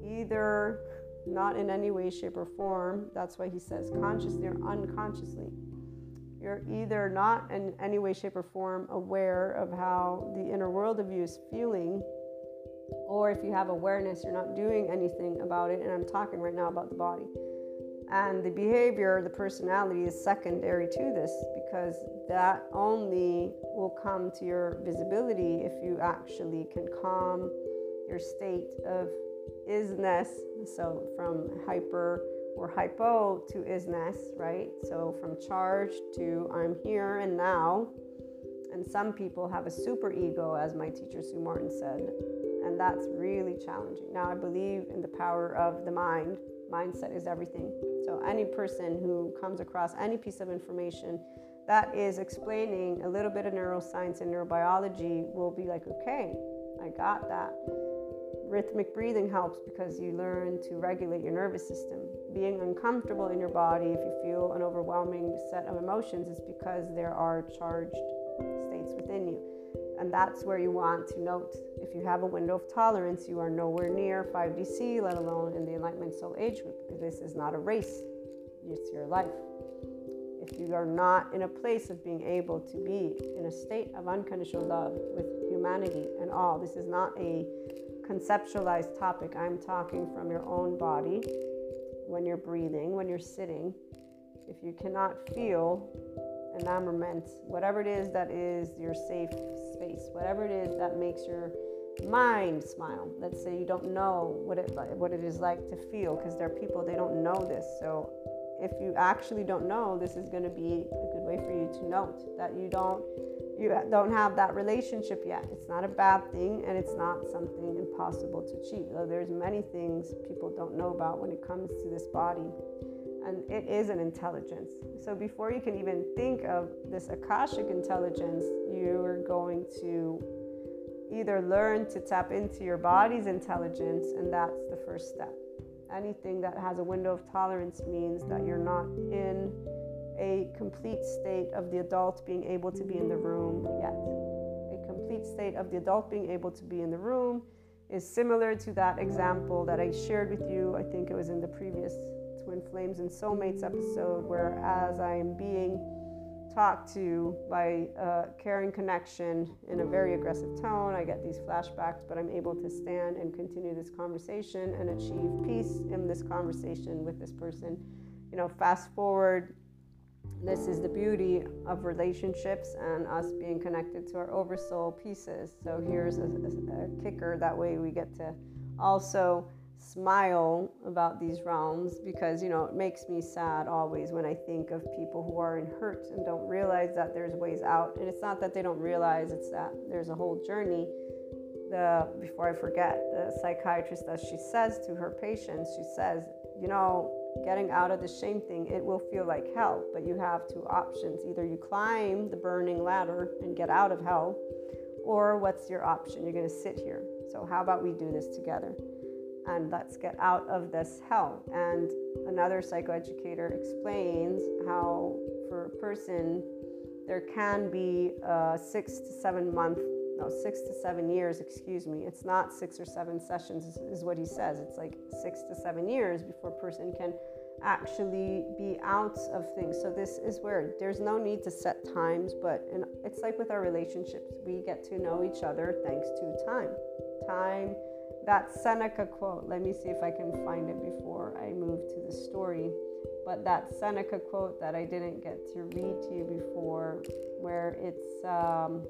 either not in any way, shape, or form. That's why he says consciously or unconsciously. You're either not in any way, shape, or form aware of how the inner world of you is feeling, or if you have awareness, you're not doing anything about it. And I'm talking right now about the body. And the behavior, the personality is secondary to this, because that only will come to your visibility if you actually can calm your state of isness. So from hyper or hypo to isness, right? So from charge to I'm here and now. And some people have a super ego, as my teacher Sue Martin said, and that's really challenging. Now, I believe in the power of the mind. Mindset is everything. So any person who comes across any piece of information that is explaining a little bit of neuroscience and neurobiology will be like, okay, I got that. Rhythmic breathing helps because you learn to regulate your nervous system. Being uncomfortable in your body, if you feel an overwhelming set of emotions, is because there are charged states within you. And that's where you want to note, if you have a window of tolerance, you are nowhere near five D C, let alone in the Enlightenment Soul Age group. This is not a race. It's your life. If you are not in a place of being able to be in a state of unconditional love with humanity and all, this is not a conceptualized topic. I'm talking from your own body, when you're breathing, when you're sitting. If you cannot feel enamorment, whatever it is that is your safe space, whatever it is that makes your mind smile. Let's say you don't know what it what it is like to feel, because there are people, they don't know this. So if you actually don't know, this is going to be a good way for you to note that you don't you don't have that relationship yet. It's not a bad thing, and it's not something impossible to achieve. Though there's many things people don't know about when it comes to this body. And it is an intelligence. So before you can even think of this Akashic intelligence, you're going to either learn to tap into your body's intelligence, and that's the first step. Anything that has a window of tolerance means that you're not in a complete state of the adult being able to be in the room yet. A complete state of the adult being able to be in the room is similar to that example that I shared with you. I think it was in the previous Twin Flames and Soulmates episode, where as I am being talked to by a caring connection in a very aggressive tone, I get these flashbacks, but I'm able to stand and continue this conversation and achieve peace in this conversation with this person. You know, fast forward, this is the beauty of relationships and us being connected to our oversoul pieces. So here's a, a, a kicker, that way we get to also smile about these realms, because you know it makes me sad always when I think of people who are in hurt and don't realize that there's ways out. And it's not that they don't realize, it's that there's a whole journey. The before I forget, the psychiatrist, as she says to her patients, she says, you know, getting out of the shame thing, it will feel like hell, but you have two options. Either you climb the burning ladder and get out of hell, or what's your option? You're going to sit here. So how about we do this together? And let's get out of this hell. And another psychoeducator explains how for a person, there can be a six to seven month, no, six to seven years, excuse me. It's not six or seven sessions is, is what he says. It's like six to seven years before a person can actually be out of things. So this is where there's no need to set times, but and it's like with our relationships, we get to know each other thanks to time. Time. That Seneca quote, let me see if I can find it before I move to the story, but that Seneca quote that I didn't get to read to you before, where it's, um,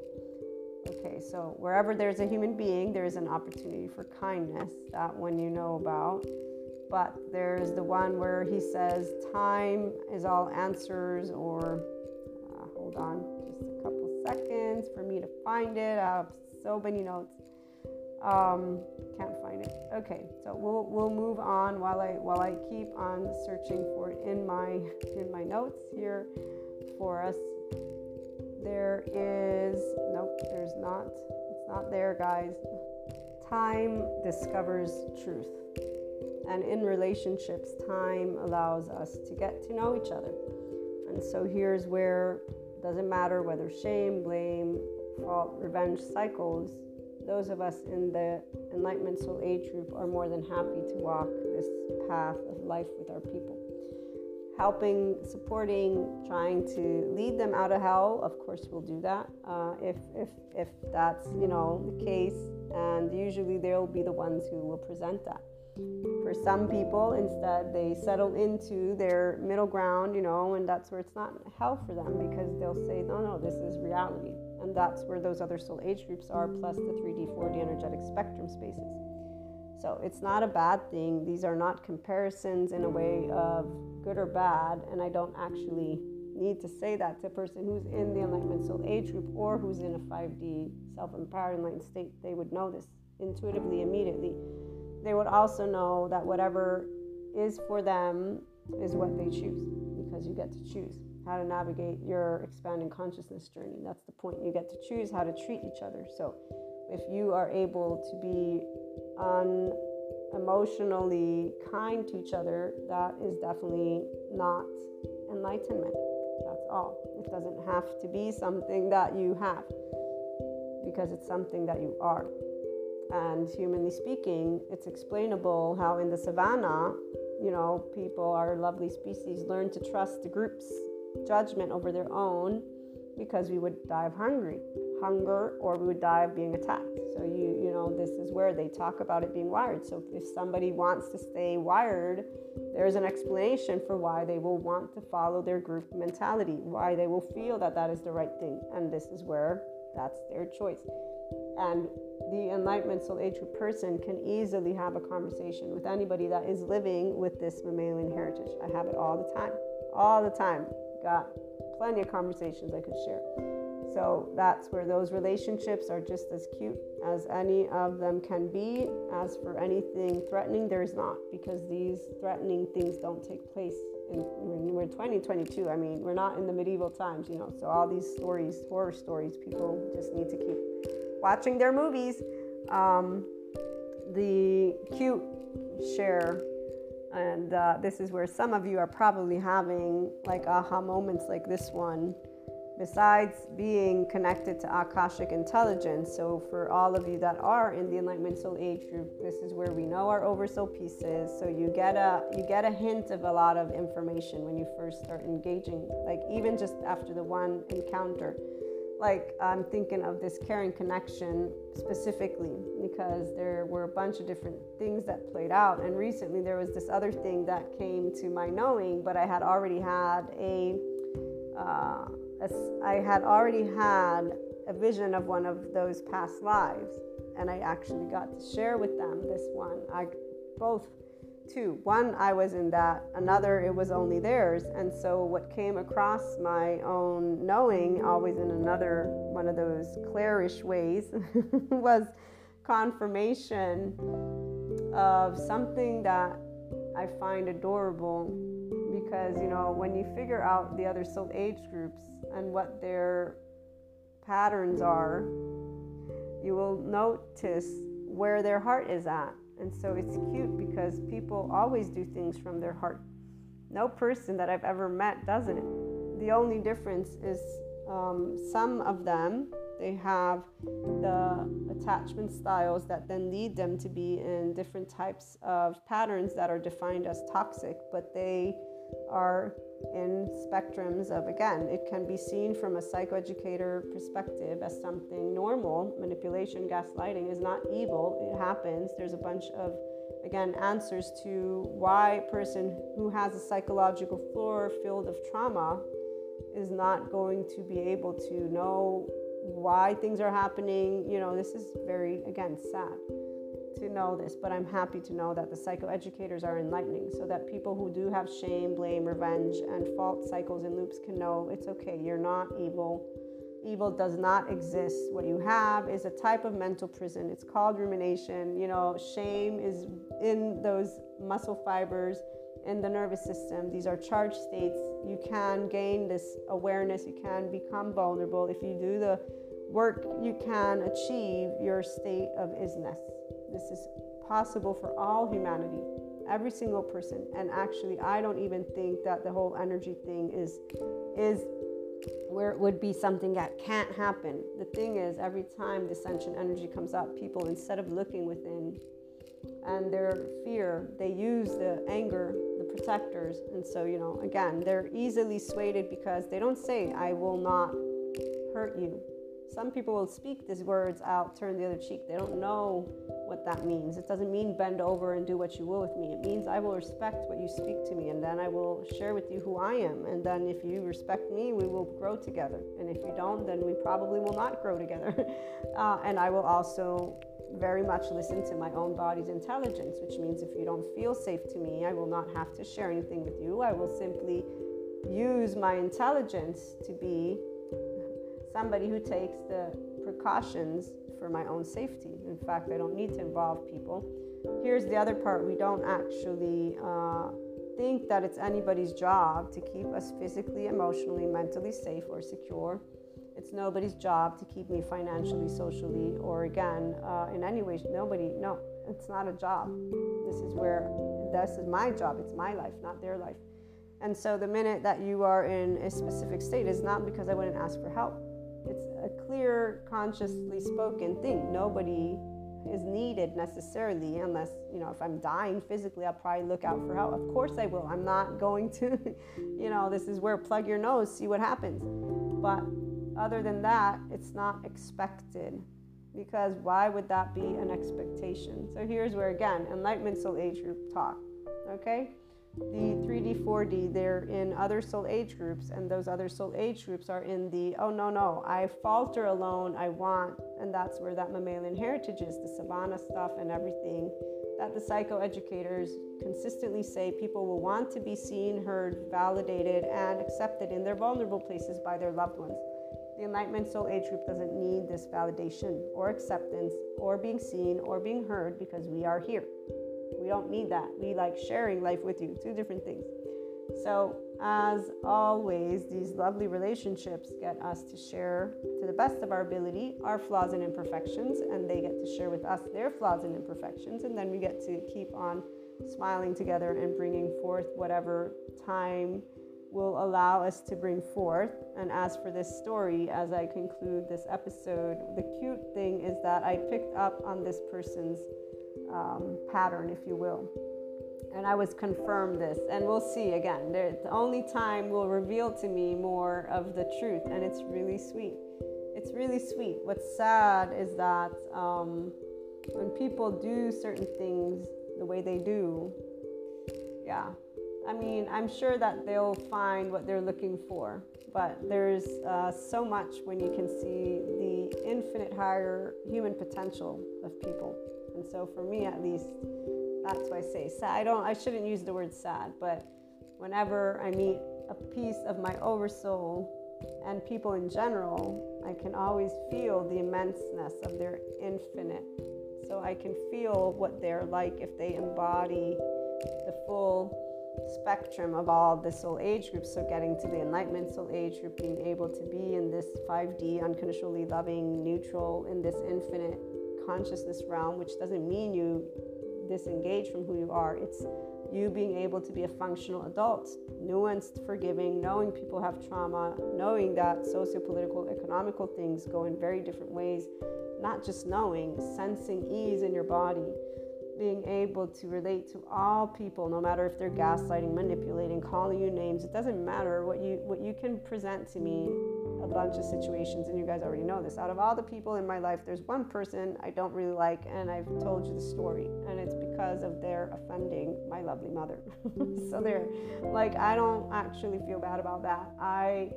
okay, so wherever there's a human being, there is an opportunity for kindness, that one you know about, but there's the one where he says, time is all answers, or, uh, hold on, just a couple seconds for me to find it, I have so many notes. Um, can't find it. Okay, so we'll we'll move on while I while I keep on searching for it in my in my notes here for us. There is nope, there's not Not there, guys. Time discovers truth. And in relationships, time allows us to get to know each other. And so here's where it doesn't matter whether shame, blame, fault, revenge cycles, those of us in the Enlightenment Soul Age group are more than happy to walk this path of life with our people. Helping, supporting, trying to lead them out of hell, of course we'll do that uh, if, if, if that's, you know, the case. And usually they'll be the ones who will present that. For some people, instead, they settle into their middle ground, you know, and that's where it's not hell for them, because they'll say, no, no, this is reality. And that's where those other soul age groups are, plus the three D, four D energetic spectrum spaces. So it's not a bad thing. These are not comparisons in a way of good or bad, and I don't actually need to say that to a person who's in the Enlightenment Soul Age group or who's in a five D self-empowered enlightened state. They would know this intuitively, immediately. They would also know that whatever is for them is what they choose, because you get to choose how to navigate your expanding consciousness journey. That's the point. You get to choose how to treat each other. So if you are able to be unemotionally kind to each other, that is definitely not enlightenment. That's all. It doesn't have to be something that you have, because it's something that you are. And humanly speaking, it's explainable how in the savannah, you know, people, our lovely species, learn to trust the group's judgment over their own, because we would die of hungry. hunger or we would die of being attacked. So you you know, this is where they talk about it being wired. So if somebody wants to stay wired, there's an explanation for why they will want to follow their group mentality, why they will feel that that is the right thing. And this is where that's their choice. And the Enlightenment Soul Age person can easily have a conversation with anybody that is living with this mammalian heritage. I have it all the time, all the time. Got plenty of conversations I could share. So that's where those relationships are just as cute as any of them can be. As for anything threatening, there's not, because these threatening things don't take place in, when we're twenty twenty-two. I mean, we're not in the medieval times, you know. So all these stories, horror stories, people just need to keep watching their movies. Um, the cute share. And uh, this is where some of you are probably having like aha moments like this one. Besides being connected to Akashic intelligence, so for all of you that are in the Enlightenment Soul Age group, this is where we know our Oversoul pieces. So you get a you get a hint of a lot of information when you first start engaging, like even just after the one encounter. Like I'm thinking of this caring connection specifically, because there were a bunch of different things that played out, and recently there was this other thing that came to my knowing, but I had already had a. Uh, I had already had a vision of one of those past lives, and I actually got to share with them this one. I both two. One I was in that, another it was only theirs. And so what came across my own knowing, always in another one of those clairish ways, was confirmation of something that I find adorable. Because, you know, when you figure out the other soul age groups and what their patterns are, you will notice where their heart is at. And so it's cute, because people always do things from their heart. No person that I've ever met doesn't. The only difference is um, some of them, they have the attachment styles that then lead them to be in different types of patterns that are defined as toxic, but they are in spectrums of, again, it can be seen from a psychoeducator perspective as something normal. Manipulation, gaslighting is not evil. It happens. There's a bunch of, again, answers to why a person who has a psychological floor filled of trauma is not going to be able to know why things are happening. You know, this is very, again, sad to know this, but I'm happy to know that the psychoeducators are enlightening, so that people who do have shame, blame, revenge, and fault cycles and loops can know it's okay. You're not evil. Evil does not exist. What you have is a type of mental prison. It's called rumination. You know, shame is in those muscle fibers in the nervous system. These are charged states. You can gain this awareness. You can become vulnerable if you do the work you can achieve your state of isness. This is possible for all humanity, every single person. And actually, I don't even think that the whole energy thing is is where it would be something that can't happen. The thing is, every time the sentient energy comes up, people, instead of looking within and their fear, they use the anger, the protectors. And so, you know, again, they're easily swayed because they don't say, I will not hurt you. Some people will speak these words out, turn the other cheek. They don't know what that means. It doesn't mean bend over and do what you will with me. It means I will respect what you speak to me, and then I will share with you who I am. And then if you respect me, we will grow together. And if you don't, then we probably will not grow together. uh, and I will also very much listen to my own body's intelligence, which means if you don't feel safe to me, I will not have to share anything with you. I will simply use my intelligence to be somebody who takes the precautions for my own safety. In fact, I don't need to involve people. Here's the other part. We don't actually uh, think that it's anybody's job to keep us physically, emotionally, mentally safe or secure. It's nobody's job to keep me financially, socially, or again, uh, in any way, nobody, no, it's not a job. This is where, this is my job. It's my life, not their life. And so the minute that you are in a specific state, it's not because I wouldn't ask for help. It's a clear, consciously spoken thing. Nobody is needed necessarily, unless, you know, if I'm dying physically, I'll probably look out for help. Of course I will. I'm not going to, you know, this is where plug your nose, see what happens. But other than that, it's not expected, because why would that be an expectation? So here's where, again, Enlightenment Soul Age Group talk, okay? The three D, four D, they're in other soul age groups, and those other soul age groups are in the, oh, no, no, I falter alone, I want, and that's where that mammalian heritage is, the savannah stuff and everything that the psychoeducators consistently say people will want to be seen, heard, validated, and accepted in their vulnerable places by their loved ones. The Enlightenment Soul Age Group doesn't need this validation or acceptance or being seen or being heard, because we are here. We don't need that. We like sharing life with you. Two different things. So, as always, these lovely relationships get us to share, to the best of our ability, our flaws and imperfections, and they get to share with us their flaws and imperfections, and then we get to keep on smiling together and bringing forth whatever time will allow us to bring forth. And as for this story, as I conclude this episode, the cute thing is that I picked up on this person's um, pattern, if you will. And I was confirmed this, and we'll see again. The only time will reveal to me more of the truth, and it's really sweet. It's really sweet. What's sad is that um, when people do certain things the way they do, yeah, I mean, I'm sure that they'll find what they're looking for, but there's uh, so much when you can see the infinite higher human potential of people. And so for me, at least, that's why I say sad. I don't, I shouldn't use the word sad, but whenever I meet a piece of my oversoul and people in general, I can always feel the immenseness of their infinite. So I can feel what they're like if they embody the full spectrum of all the soul age groups. So getting to the Enlightenment Soul Age Group, being able to be in this five D, unconditionally loving, neutral, in this infinite consciousness realm, which doesn't mean you disengage from who you are. It's you being able to be a functional adult, nuanced, forgiving, knowing people have trauma, knowing that socio-political, economical things go in very different ways, not just knowing, sensing ease in your body. Being able to relate to all people, no matter if they're gaslighting, manipulating, calling you names, it doesn't matter. What you what you can present to me, a bunch of situations, and you guys already know this. Out of all the people in my life, there's one person I don't really like, and I've told you the story, and it's because of their offending my lovely mother. So they're like, I don't actually feel bad about that. I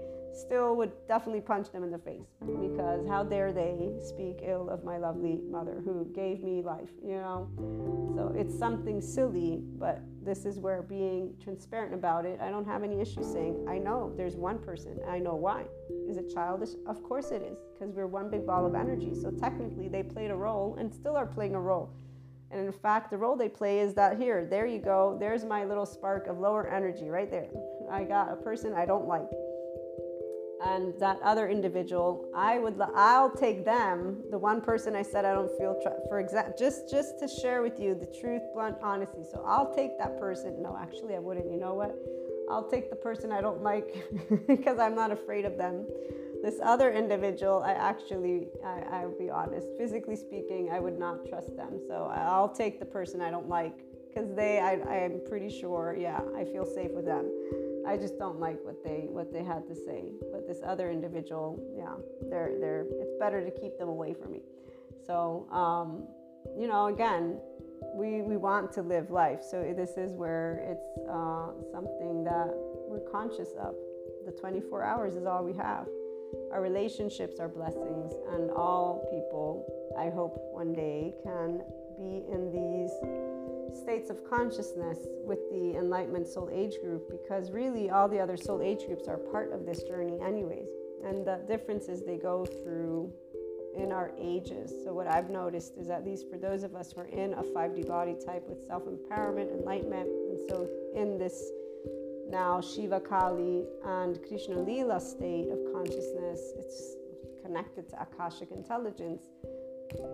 still would definitely punch them in the face, because how dare they speak ill of my lovely mother who gave me life, you know? So it's something silly, but this is where being transparent about it, I don't have any issue saying, I know there's one person, I know why. Is it childish? Of course it is, because we're one big ball of energy. So technically they played a role and still are playing a role. And in fact, the role they play is that here, there you go, there's my little spark of lower energy right there. I got a person I don't like. and that other individual, I would, I'll take them, the one person I said I don't feel, for example, just, just to share with you the truth, blunt honesty. So I'll take that person. No, actually I wouldn't, you know what? I'll take the person I don't like because I'm not afraid of them. This other individual, I actually, I, I'll be honest, physically speaking, I would not trust them. So I'll take the person I don't like because they, I, I'm pretty sure, yeah, I feel safe with them. I just don't like what they what they had to say. But this other individual, yeah, they're they're. It's better to keep them away from me. So, um, you know, again, we we want to live life. So this is where it's uh, something that we're conscious of. The twenty-four hours is all we have. Our relationships are blessings, and all people, I hope, one day can be in these states of consciousness with the Enlightenment Soul Age group, because really all the other soul age groups are part of this journey anyways, and the differences they go through in our ages. So what I've noticed is, at least for those of us who are in a five D body type with self-empowerment, enlightenment, and so in this now Shiva, Kali, and Krishna Leela state of consciousness, it's connected to Akashic intelligence.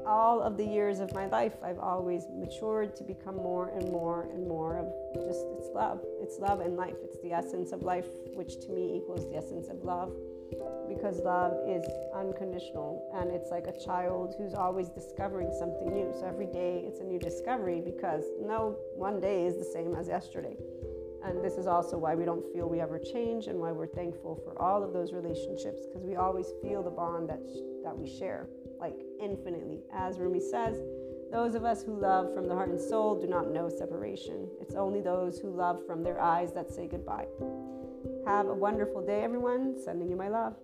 All of the years of my life, I've always matured to become more and more and more of just, it's love. It's love and life. It's the essence of life, which to me equals the essence of love, because love is unconditional, and it's like a child who's always discovering something new. So every day it's a new discovery, because no one day is the same as yesterday. And this is also why we don't feel we ever change, and why we're thankful for all of those relationships, because we always feel the bond that, sh- that we share, like infinitely. As Rumi says, those of us who love from the heart and soul do not know separation. It's only those who love from their eyes that say goodbye. Have a wonderful day, everyone. Sending you my love.